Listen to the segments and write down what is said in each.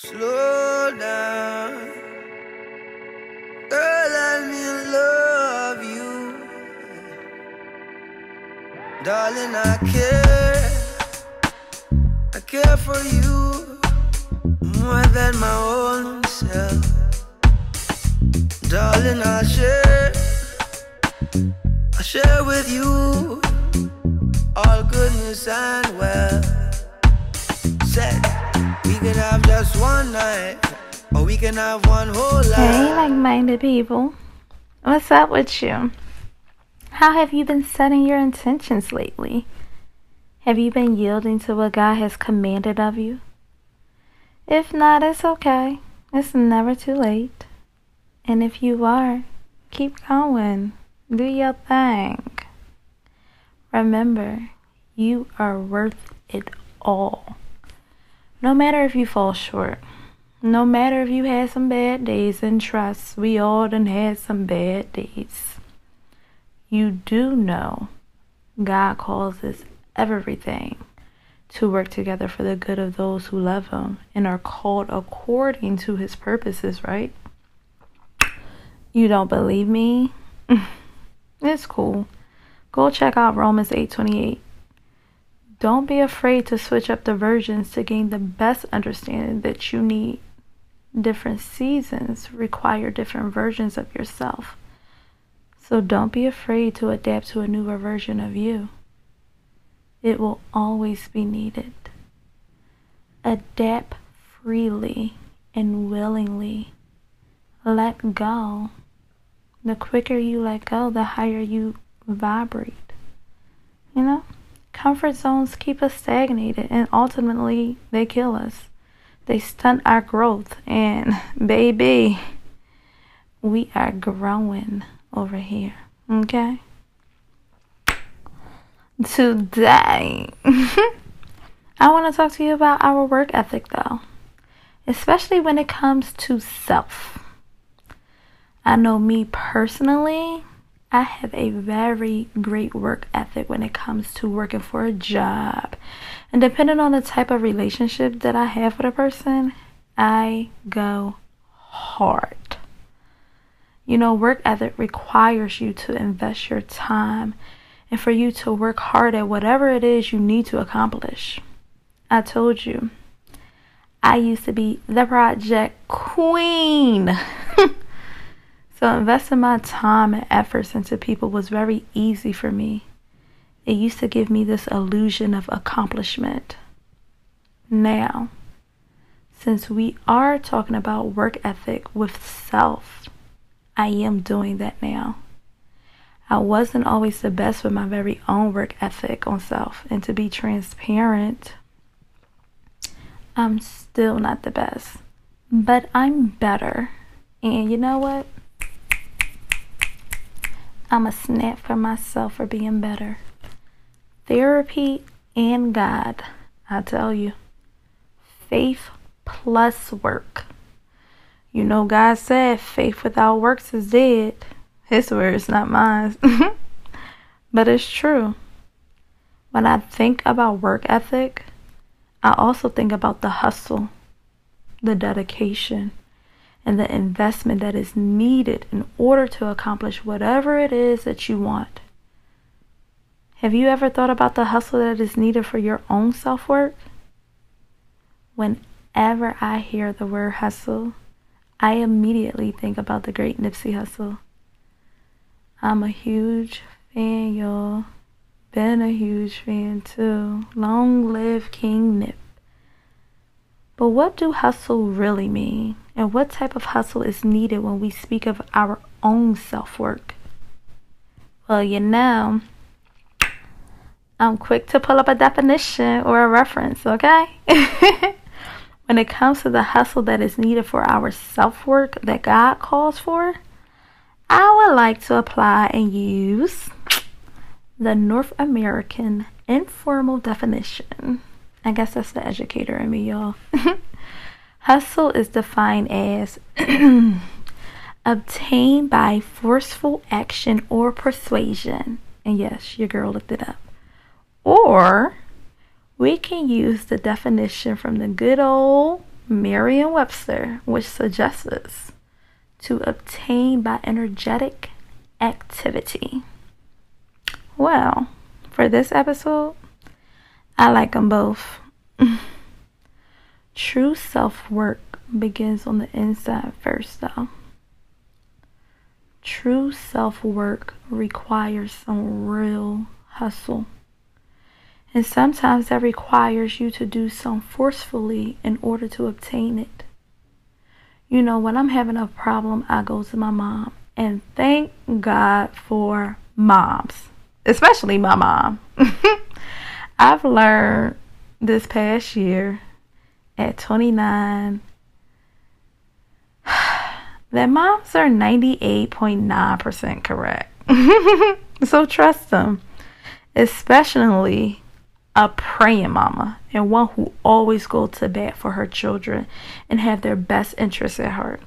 Slow down, girl, let me love you. Darling, I care for you more than my own self. Darling, I share with you all goodness and wealth. Set. We can have just one night, or we can have one whole life. Hey, like-minded people. What's up with you? How have you been setting your intentions lately? Have you been yielding to what God has commanded of you? If not, it's okay. It's never too late. And if you are, keep going. Do your thing. Remember, you are worth it all. No matter if you fall short, no matter if you had some bad days, and trust, we all done had some bad days. You do know God causes everything to work together for the good of those who love Him and are called according to His purposes, right? You don't believe me? It's cool. Go check out Romans 8.28. Don't be afraid to switch up the versions to gain the best understanding that you need. Different seasons require different versions of yourself. So don't be afraid to adapt to a newer version of you. It will always be needed. Adapt freely and willingly. Let go. The quicker you let go, the higher you vibrate. You know? Comfort zones keep us stagnated, and ultimately they kill us. They stunt our growth, and baby, we are growing over here, okay? Today, I want to talk to you about our work ethic, though, especially when it comes to self. I know me personally, I have a very great work ethic when it comes to working for a job. And depending on the type of relationship that I have with a person, I go hard. You know, work ethic requires you to invest your time and for you to work hard at whatever it is you need to accomplish. I told you, I used to be the project queen. So investing my time and efforts into people was very easy for me. It used to give me this illusion of accomplishment. Now, since we are talking about work ethic with self, I am doing that now. I wasn't always the best with my very own work ethic on self. And to be transparent, I'm still not the best. But I'm better. And you know what? I'm a snap for myself for being better. Therapy and God, I tell you. Faith plus work. You know, God said faith without works is dead. His words, not mine. But it's true. When I think about work ethic, I also think about the hustle, the dedication, and the investment that is needed in order to accomplish whatever it is that you want. Have you ever thought about the hustle that is needed for your own self-work? Whenever I hear the word hustle, I immediately think about the great Nipsey Hussle. I'm a huge fan, y'all. Been a huge fan, too. Long live King Nip. But what do hustle really mean? And what type of hustle is needed when we speak of our own self-work? Well, you know, I'm quick to pull up a definition or a reference, okay? When it comes to the hustle that is needed for our self-work that God calls for, I would like to apply and use the North American informal definition. I guess that's the educator in me, y'all. Hustle is defined as obtained by forceful action or persuasion. And yes, your girl looked it up. Or we can use the definition from the good old Merriam-Webster, which suggests this, to obtain by energetic activity. Well, for this episode, I like them both. True self-work begins on the inside first, though. True self-work requires some real hustle. And sometimes that requires you to do some forcefully in order to obtain it. You know, when I'm having a problem, I go to my mom. And thank God for moms, especially my mom. I've learned this past year at 29 that moms are 98.9% correct. So trust them, especially a praying mama and one who always goes to bat for her children and have their best interests at heart.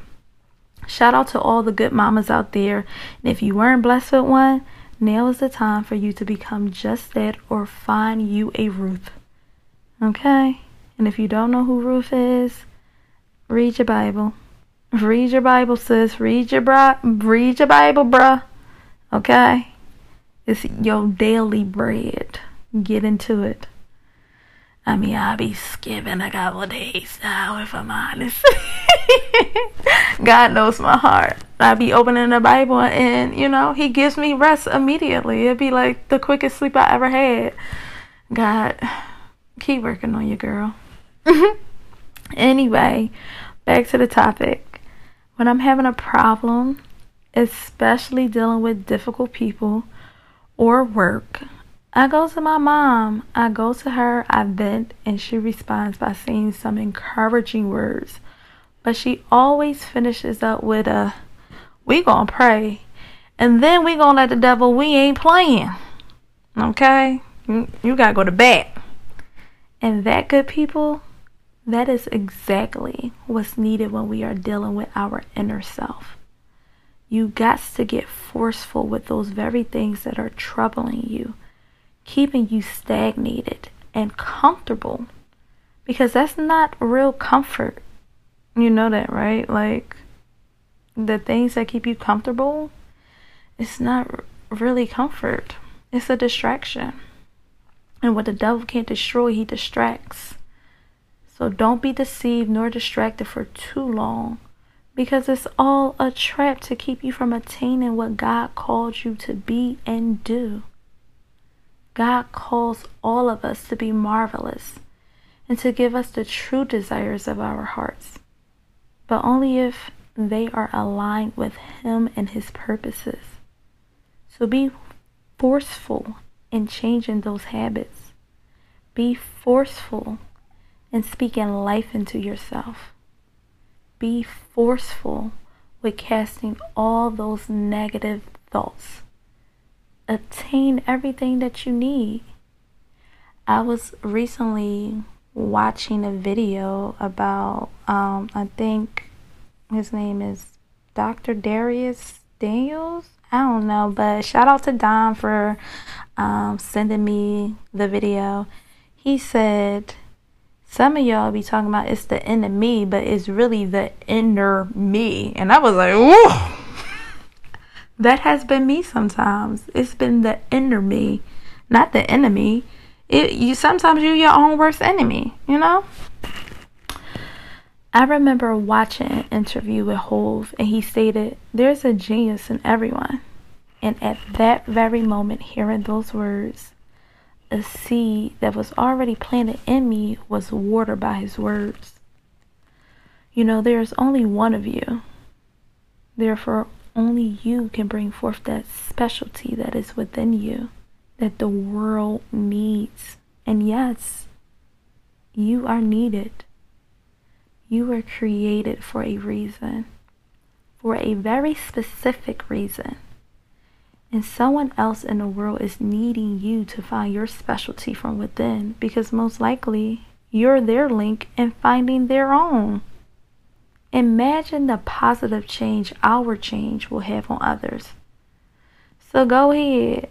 Shout out to all the good mamas out there. And if you weren't blessed with one, now is the time for you to become just that or find you a Ruth. Okay? And if you don't know who Ruth is, read your Bible. Read your Bible, sis. Read your Bible, bruh. Okay? It's your daily bread. Get into it. I mean, I'll be skipping a couple of days now, if I'm honest. God knows my heart. I'll be opening the Bible and, you know, he gives me rest immediately. It'd be like the quickest sleep I ever had. God, keep working on you, girl. Anyway, back to the topic. When I'm having a problem, especially dealing with difficult people or work, I go to my mom. I go to her, I vent, and she responds by saying some encouraging words. But she always finishes up with a, we gonna pray, and then we gonna let the devil, we ain't playing. Okay? You gotta go to bat. And that, good people, that is exactly what's needed when we are dealing with our inner self. You got to get forceful with those very things that are troubling you, keeping you stagnated and comfortable, because that's not real comfort. You know that, right? Like, the things that keep you comfortable, it's not really comfort. It's a distraction. And what the devil can't destroy, he distracts. So don't be deceived nor distracted for too long, because it's all a trap to keep you from attaining what God called you to be and do. God calls all of us to be marvelous and to give us the true desires of our hearts, but only if they are aligned with Him and His purposes. So be forceful in changing those habits. Be forceful in speaking life into yourself. Be forceful with casting all those negative thoughts. Obtain everything that you need. I was recently watching a video about, I think his name is Dr. Darius Daniels. I don't know, but shout out to Dom for sending me the video. He said, some of y'all be talking about it's the enemy, but it's really the inner me. And I was like, ooh. That has been me sometimes. It's been the inner me, not the enemy. Sometimes you're your own worst enemy, you know? I remember watching an interview with Hove, and he stated, there's a genius in everyone. And at that very moment, hearing those words, a seed that was already planted in me was watered by his words. You know, there's only one of you. Therefore, only you can bring forth that specialty that is within you, that the world needs. And yes, you are needed. You were created for a reason, for a very specific reason. And someone else in the world is needing you to find your specialty from within, because most likely you're their link in finding their own. Imagine the positive change our change will have on others. So go ahead,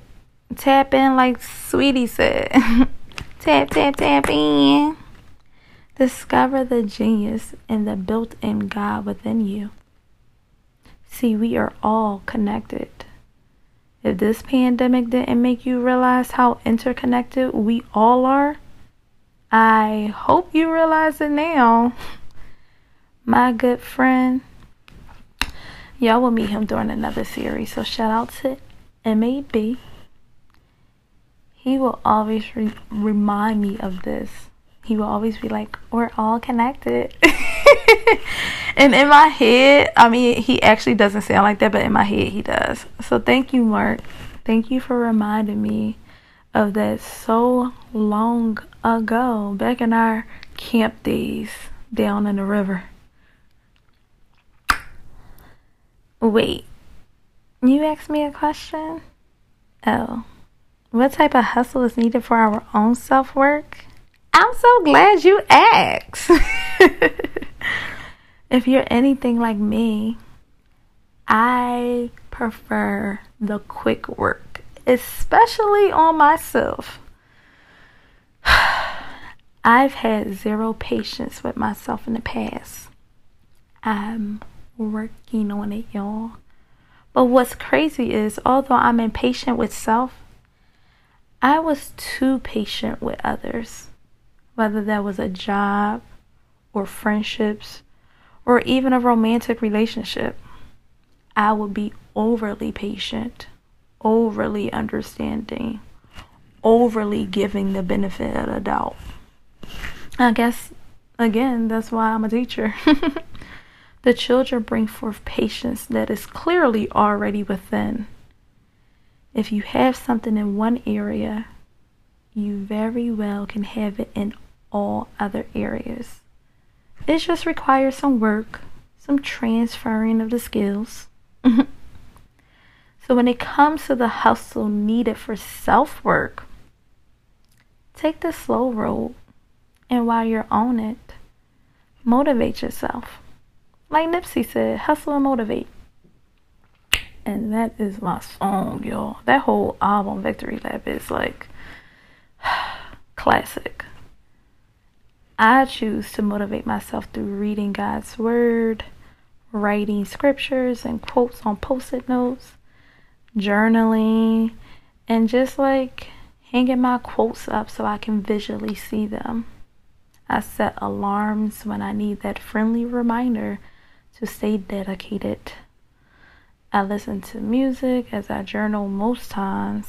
tap in like Sweetie said. Tap, tap, tap in. Discover the genius and the built-in God within you. See, we are all connected. If this pandemic didn't make you realize how interconnected we all are, I hope you realize it now. My good friend, y'all will meet him during another series, so shout out to M.A.B. He will always remind me of this. He will always be like, we're all connected. And in my head, I mean, he actually doesn't sound like that, but in my head he does. So thank you, Mark. Thank you for reminding me of that so long ago, back in our camp days down in the river. Wait, you asked me a question? Oh, what type of hustle is needed for our own self-work? I'm so glad you asked. If you're anything like me, I prefer the quick work, especially on myself. I've had zero patience with myself in the past. I'm working on it, y'all. But what's crazy is, although I'm impatient with self, I was too patient with others. Whether that was a job or friendships, or even a romantic relationship, I would be overly patient, overly understanding, overly giving the benefit of the doubt. I guess, again, that's why I'm a teacher. The children bring forth patience that is clearly already within. If you have something in one area, you very well can have it in all other areas. It just requires some work, some transferring of the skills. So when it comes to the hustle needed for self-work, take the slow road, and while you're on it, motivate yourself. Like Nipsey said, hustle and motivate. And that is my song, y'all. That whole album, Victory Lab, is like classic. I choose to motivate myself through reading God's word, writing scriptures and quotes on post-it notes, journaling, and just like hanging my quotes up so I can visually see them. I set alarms when I need that friendly reminder to stay dedicated. I listen to music as I journal most times,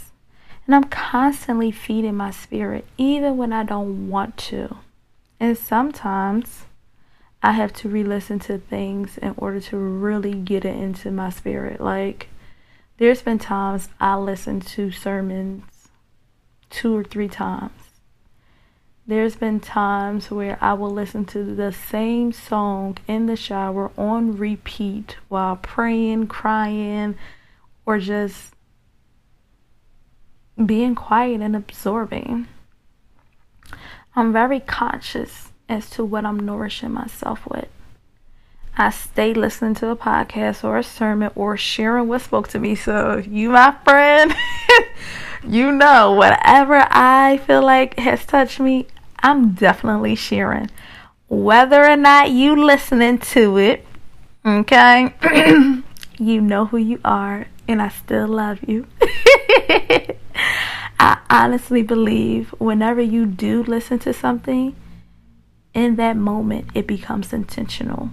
and I'm constantly feeding my spirit even when I don't want to. And sometimes I have to re-listen to things in order to really get it into my spirit. Like, there's been times I listened to sermons 2 or 3 times. There's been times where I will listen to the same song in the shower on repeat while praying, crying, or just being quiet and absorbing. I'm very conscious as to what I'm nourishing myself with. I stay listening to a podcast or a sermon or sharing what spoke to me. So if you, my friend, you know, whatever I feel like has touched me, I'm definitely sharing. Whether or not you listening to it, okay, you know who you are, and I still love you. I honestly believe whenever you do listen to something, in that moment, it becomes intentional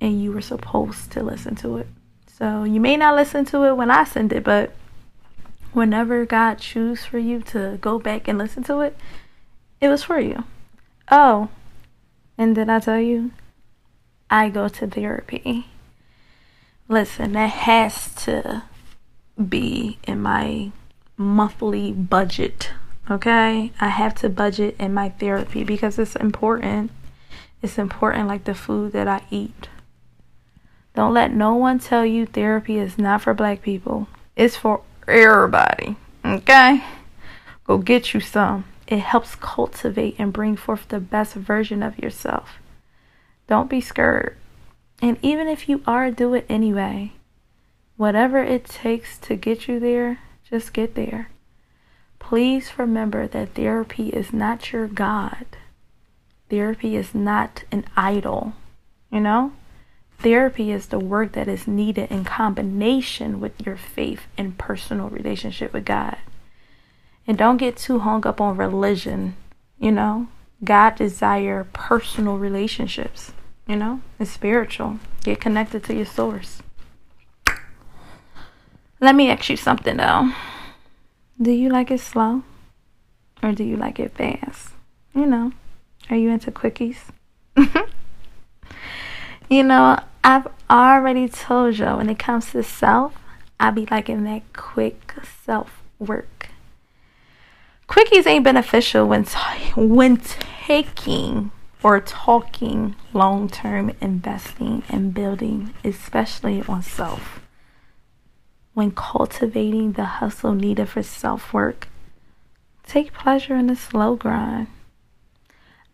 and you were supposed to listen to it. So you may not listen to it when I send it, but whenever God chooses for you to go back and listen to it, it was for you. Oh, and did I tell you? I go to therapy. Listen, that has to be in my monthly budget, okay? I have to budget in my therapy because it's important. It's important like the food that I eat. Don't let no one tell you therapy is not for black people. It's for everybody, okay? Go get you some. It helps cultivate and bring forth the best version of yourself. Don't be scared. And even if you are, do it anyway. Whatever it takes to get you there, just get there. Please remember that therapy is not your God. Therapy is not an idol, you know? Therapy is the work that is needed in combination with your faith and personal relationship with God. And don't get too hung up on religion, you know? God desires personal relationships, you know? It's spiritual. Get connected to your source. Let me ask you something, though. Do you like it slow? Or do you like it fast? You know, are you into quickies? You know, I've already told y'all, when it comes to self, I be liking that quick self-work. Quickies ain't beneficial when taking or talking long-term investing and building, especially on self. When cultivating the hustle needed for self-work, take pleasure in the slow grind.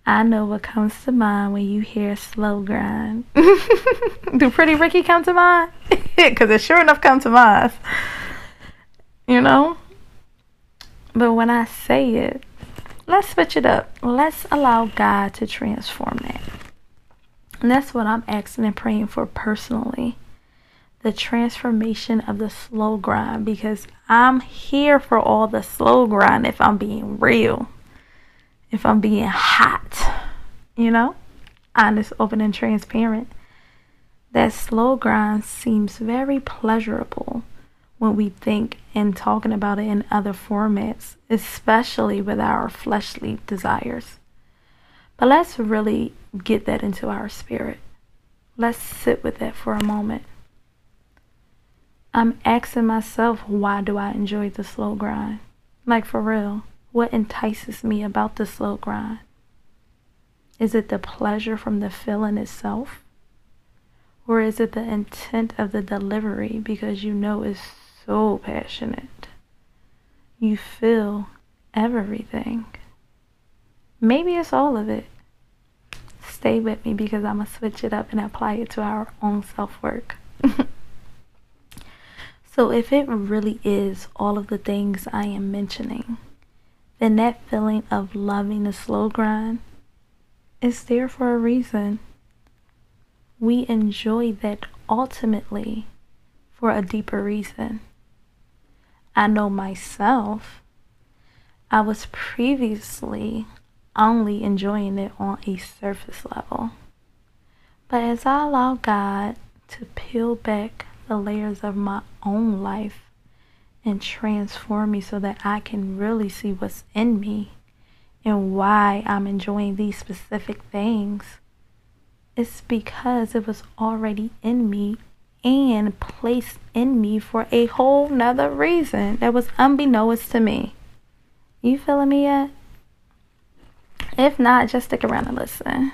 I know what comes to mind when you hear slow grind. Do Pretty Ricky come to mind? Because it sure enough comes to mind. You know? But when I say it, let's switch it up. Let's allow God to transform that. And that's what I'm asking and praying for personally. The transformation of the slow grind. Because I'm here for all the slow grind if I'm being real. If I'm being hot, you know, honest, open, and transparent. That slow grind seems very pleasurable when we think and talking about it in other formats, especially with our fleshly desires. But let's really get that into our spirit. Let's sit with that for a moment. I'm asking myself, why do I enjoy the slow grind? Like, for real. What entices me about the slow grind? Is it the pleasure from the feeling itself? Or is it the intent of the delivery, because you know it's so passionate? You feel everything. Maybe it's all of it. Stay with me, because I'm going to switch it up and apply it to our own self-work. So if it really is all of the things I am mentioning, then that feeling of loving the slow grind is there for a reason. We enjoy that ultimately for a deeper reason. I know myself, I was previously only enjoying it on a surface level. But as I allow God to peel back the layers of my own life, and transform me so that I can really see what's in me and why I'm enjoying these specific things. It's because it was already in me and placed in me for a whole nother reason that was unbeknownst to me. You feeling me yet? If not, just stick around and listen.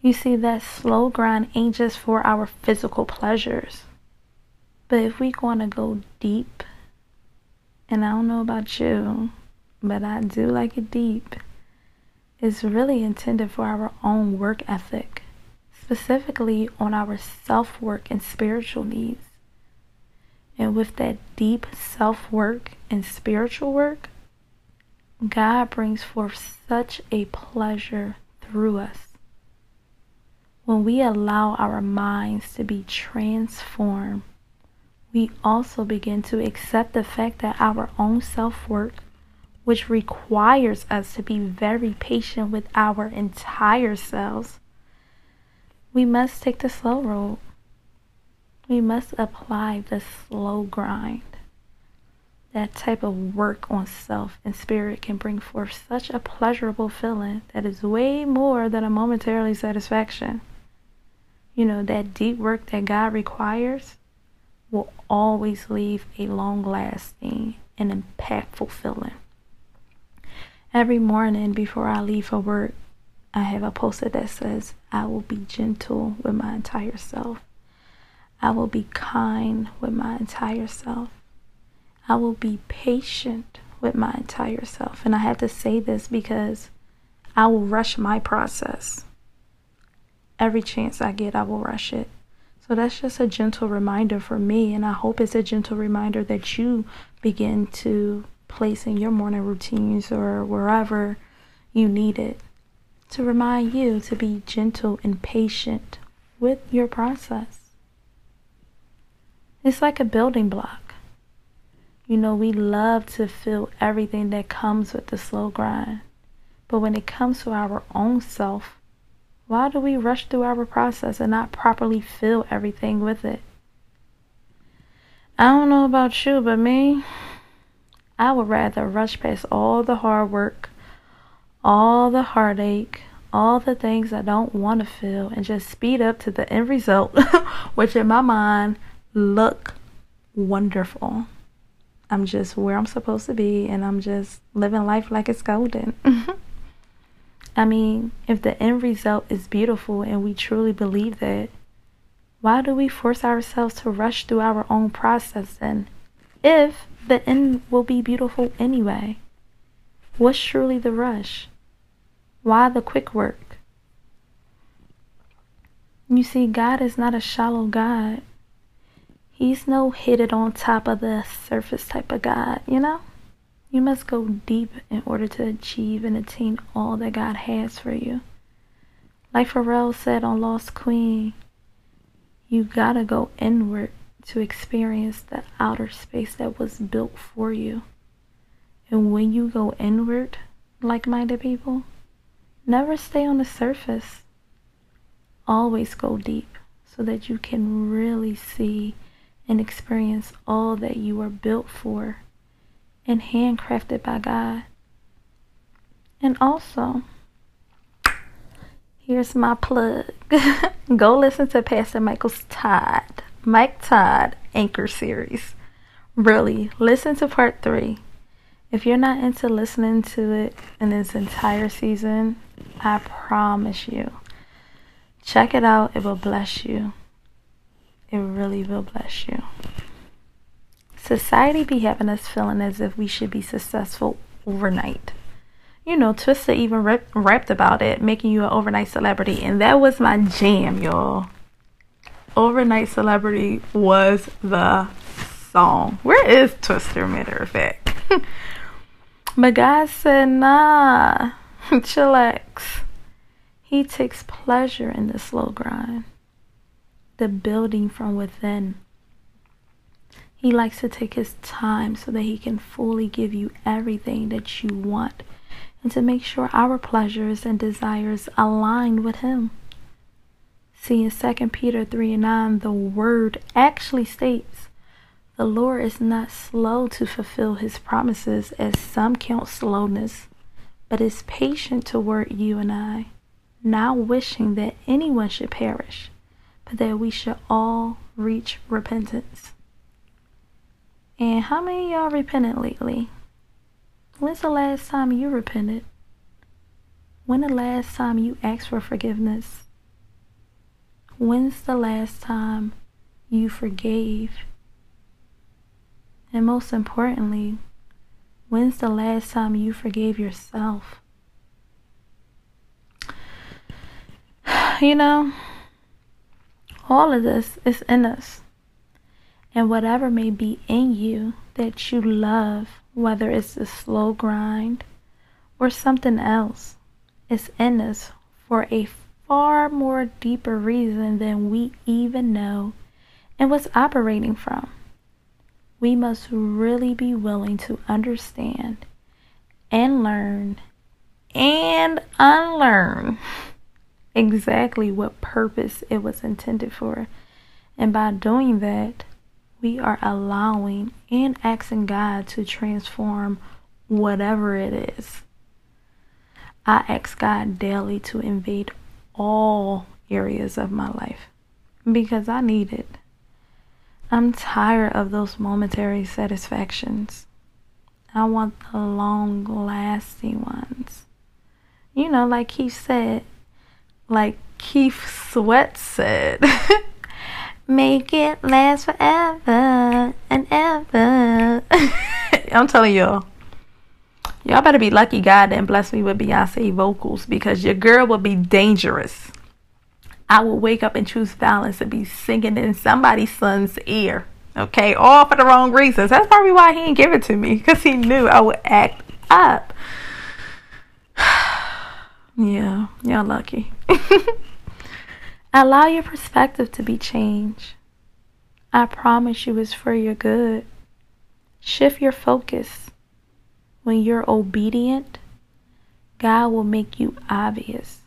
You see, that slow grind ain't just for our physical pleasures. But if we going to go deep, and I don't know about you, but I do like it deep, it's really intended for our own work ethic, specifically on our self-work and spiritual needs. And with that deep self-work and spiritual work, God brings forth such a pleasure through us. When we allow our minds to be transformed, we also begin to accept the fact that our own self-work, which requires us to be very patient with our entire selves, we must take the slow road. We must apply the slow grind. That type of work on self and spirit can bring forth such a pleasurable feeling that is way more than a momentary satisfaction. You know, that deep work that God requires will always leave a long-lasting and impactful feeling. Every morning before I leave for work, I have a poster that says, I will be gentle with my entire self. I will be kind with my entire self. I will be patient with my entire self. And I had to say this because I will rush my process. Every chance I get, I will rush it. So that's just a gentle reminder for me, and I hope it's a gentle reminder that you begin to place in your morning routines or wherever you need it. to remind you to be gentle and patient with your process. It's like a building block. You know, we love to feel everything that comes with the slow grind. But when it comes to our own self, why do we rush through our process and not properly feel everything with it? I don't know about you, but me, I would rather rush past all the hard work, all the heartache, all the things I don't want to feel, and just speed up to the end result, which in my mind look wonderful. I'm just where I'm supposed to be, and I'm just living life like it's golden. I mean, if the end result is beautiful and we truly believe that, why do we force ourselves to rush through our own process then, if the end will be beautiful anyway? What's truly the rush? Why the quick work? You see, God is not a shallow God. He's no hit it on top of the surface type of God, you know? You must go deep in order to achieve and attain all that God has for you. Like Pharrell said on Lost Queen, you gotta go inward to experience the outer space that was built for you. And when you go inward, like-minded people, never stay on the surface. Always go deep so that you can really see and experience all that you were built for and handcrafted by God. And also, here's my plug. Go listen to Pastor Mike Todd, Anchor Series. Really, listen to part 3. If you're not into listening to it in its entire season, I promise you, check it out. It will bless you. It really will bless you. Society be having us feeling as if we should be successful overnight. You know, Twister even rapped about it, making you an overnight celebrity. And that was my jam, y'all. Overnight Celebrity was the song. Where is Twister, matter of fact? But God said, nah, chillax. He takes pleasure in the slow grind, the building from within. He likes to take his time so that he can fully give you everything that you want and to make sure our pleasures and desires align with him. See, in 2 Peter 3 and 9, the word actually states, the Lord is not slow to fulfill his promises, as some count slowness, but is patient toward you and I, not wishing that anyone should perish, but that we should all reach repentance. And how many of y'all repented lately? When's the last time you repented? When the last time you asked for forgiveness? When's the last time you forgave? And most importantly, when's the last time you forgave yourself? You know, all of this is in us. And whatever may be in you that you love, whether it's a slow grind or something else, is in us for a far more deeper reason than we even know and was operating from. We must really be willing to understand and learn and unlearn exactly what purpose it was intended for. And by doing that, we are allowing and asking God to transform whatever it is. I ask God daily to invade all areas of my life because I need it. I'm tired of those momentary satisfactions. I want the long-lasting ones. You know, like Keith Sweat said, make it last forever and ever. I'm telling y'all. Y'all better be lucky God didn't bless me with Beyonce vocals, because your girl would be dangerous. I will wake up and choose violence and be singing in somebody's son's ear. Okay? All for the wrong reasons. That's probably why he didn't give it to me, because he knew I would act up. Yeah, y'all lucky. Allow your perspective to be changed. I promise you it's for your good. Shift your focus. When you're obedient, God will make you obvious.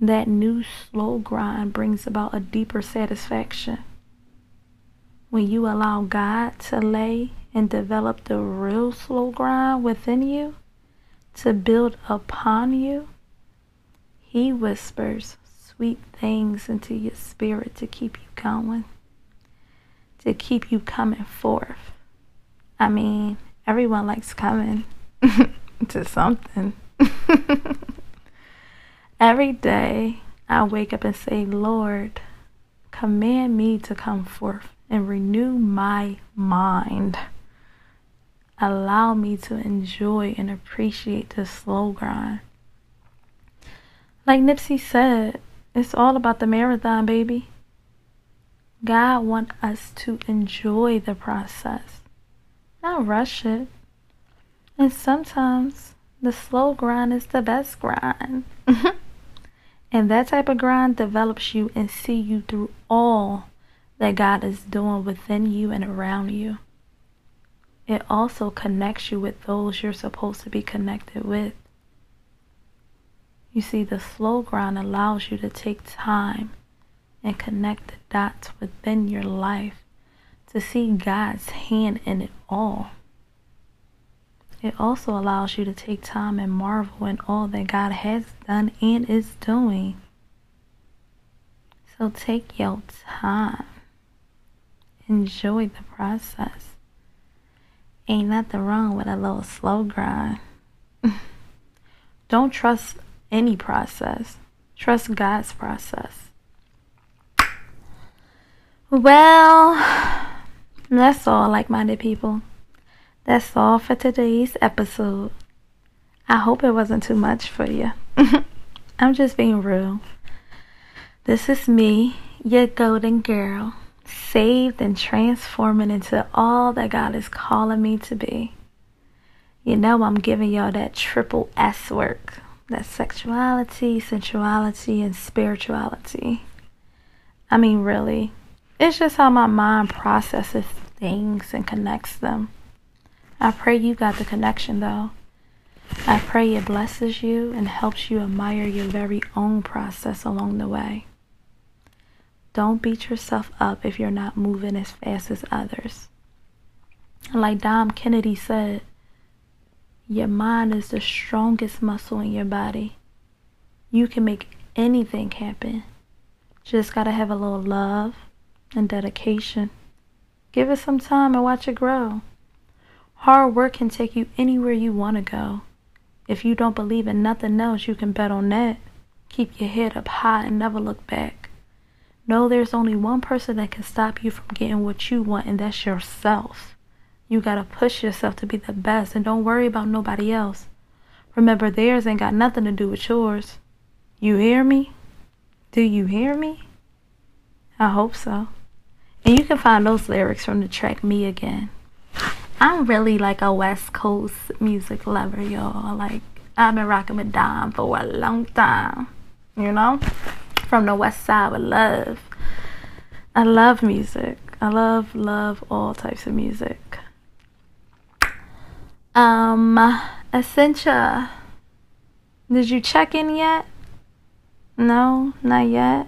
That new slow grind brings about a deeper satisfaction. When you allow God to lay and develop the real slow grind within you, to build upon you, He whispers sweet things into your spirit to keep you going, to keep you coming forth. I mean, everyone likes coming to something. Every day I wake up and say, Lord, command me to come forth and renew my mind. Allow me to enjoy and appreciate this slow grind. Like Nipsey said, it's all about the marathon, baby. God wants us to enjoy the process, not rush it. And sometimes the slow grind is the best grind. And that type of grind develops you and see you through all that God is doing within you and around you. It also connects you with those you're supposed to be connected with. You see, the slow grind allows you to take time and connect the dots within your life to see God's hand in it all. It also allows you to take time and marvel in all that God has done and is doing. So take your time. Enjoy the process. Ain't nothing wrong with a little slow grind. Don't trust any process. Trust God's process. Well, that's all, like-minded people. That's all for today's episode. I hope it wasn't too much for you. I'm just being real. This is me, your golden girl. Saved and transforming into all that God is calling me to be. You know, I'm giving y'all that triple S work. That sexuality, sensuality, and spirituality. I mean, really, it's just how my mind processes things and connects them. I pray you got the connection, though. I pray it blesses you and helps you admire your very own process along the way. Don't beat yourself up if you're not moving as fast as others. Like Dom Kennedy said, your mind is the strongest muscle in your body. You can make anything happen. Just gotta have a little love and dedication. Give it some time and watch it grow. Hard work can take you anywhere you want to go. If you don't believe in nothing else, you can bet on that. Keep your head up high and never look back. No, there's only one person that can stop you from getting what you want, and that's yourself. You gotta push yourself to be the best, and don't worry about nobody else. Remember, theirs ain't got nothing to do with yours. You hear me? Do you hear me? I hope so. And you can find those lyrics from the track Me Again. I'm really like a West Coast music lover, y'all. Like, I've been rocking with Dom for a long time, you know? From the West Side with love. I love music. I love all types of music. Essentia, did you check in yet? No, not yet.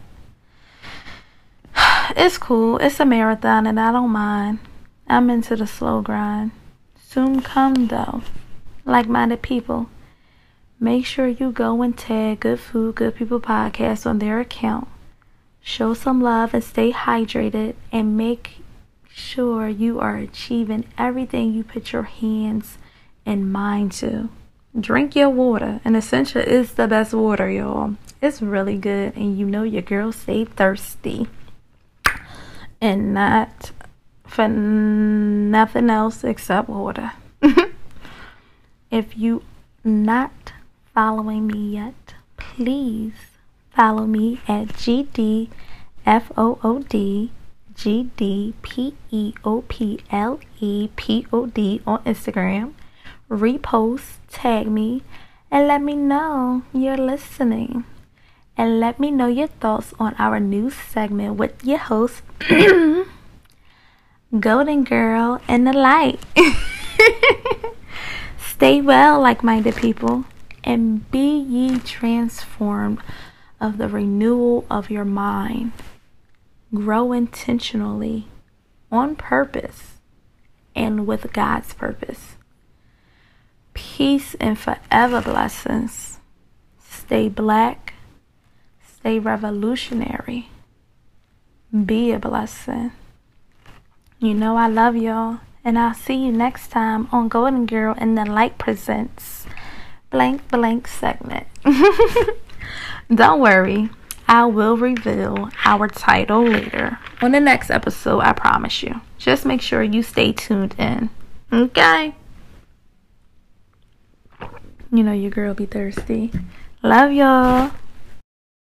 It's cool. It's a marathon and I don't mind. I'm into the slow grind. Soon come though. Like-minded people. Make sure you go and tag Good Food, Good People Podcast on their account. Show some love and stay hydrated and make sure you are achieving everything you put your hands and mind to. Drink your water. And Essentia is the best water, y'all. It's really good. And you know your girl stay thirsty. And not for nothing else except water. If you not following me yet, please follow me at GDFOOD GDPEOPLEPOD on Instagram. Repost, tag me and let me know you're listening. And let me know your thoughts on our new segment with your host, Golden Girl and the Light. Stay well, like-minded people, and be ye transformed of the renewal of your mind. Grow intentionally, on purpose, and with God's purpose. Peace and forever blessings. Stay black. Stay revolutionary. Be a blessing. You know I love y'all. And I'll see you next time on Golden Girl and the Light Presents blank blank segment. Don't worry. I will reveal our title later on the next episode, I promise you. Just make sure you stay tuned in. Okay? You know your girl be thirsty. Love y'all.